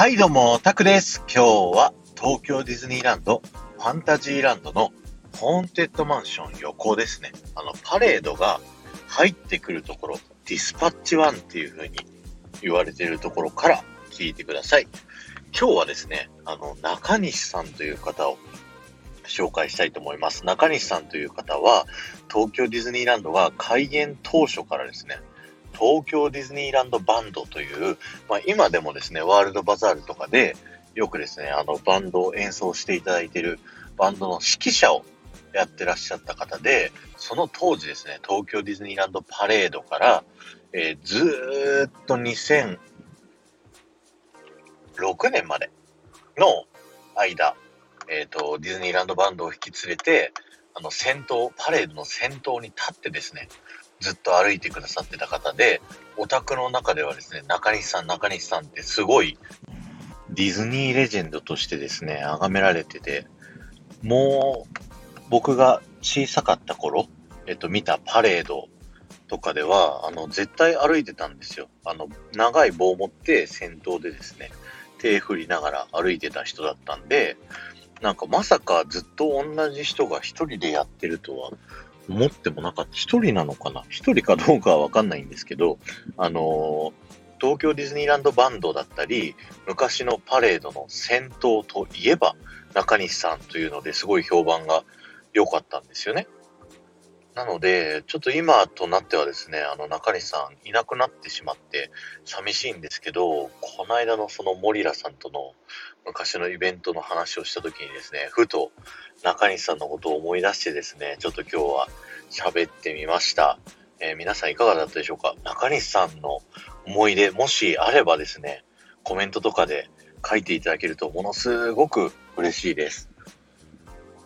はいどうもタクです。今日は東京ディズニーランドファンタジーランドのホーンテッドマンション横ですね。パレードが入ってくるところ、ディスパッチ1っていう風に言われているところから聞いてください。今日はですね、中西さんという方を紹介したいと思います。中西さんという方は東京ディズニーランドが開園当初からですね、東京ディズニーランドバンドという、今でもですねワールドバザールとかでよくですねバンドを演奏していただいているバンドの指揮者をやってらっしゃった方で、その当時ですね東京ディズニーランドパレードから、ずっと2006年までの間、ディズニーランドバンドを引き連れて先頭パレードの先頭に立ってですねずっと歩いてくださってた方で、お宅の中ではですね中西さんってすごいディズニーレジェンドとしてですね崇められてて、もう僕が小さかった頃、見たパレードとかでは絶対歩いてたんですよ。長い棒を持って先頭でですね手振りながら歩いてた人だったんで、なんかまさかずっと同じ人が一人でやってるとは思ってもなかった。一人なのかな、一人かどうかは分かんないんですけど、東京ディズニーランドバンドだったり昔のパレードの先頭といえば中西さんというのですごい評判が良かったんですよね。なのでちょっと今となってはですね中西さんいなくなってしまって寂しいんですけど、この間のそのモリラさんとの昔のイベントの話をした時にですねふと中西さんのことを思い出してですねちょっと今日は喋ってみました。皆さんいかがだったでしょうか。中西さんの思い出もしあればですねコメントとかで書いていただけるとものすごく嬉しいです。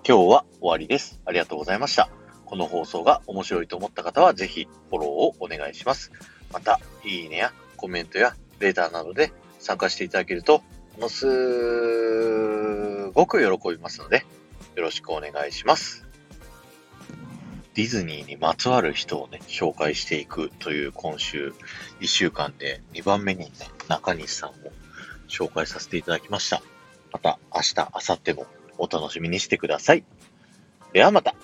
今日は終わりです。ありがとうございました。この放送が面白いと思った方はぜひフォローをお願いします。またいいねやコメントやレーターなどで参加していただけるとものすごく喜びますのでよろしくお願いします。ディズニーにまつわる人をね紹介していくという今週1週間で2番目にね中西さんを紹介させていただきました。また明日明後日もお楽しみにしてください。ではまた。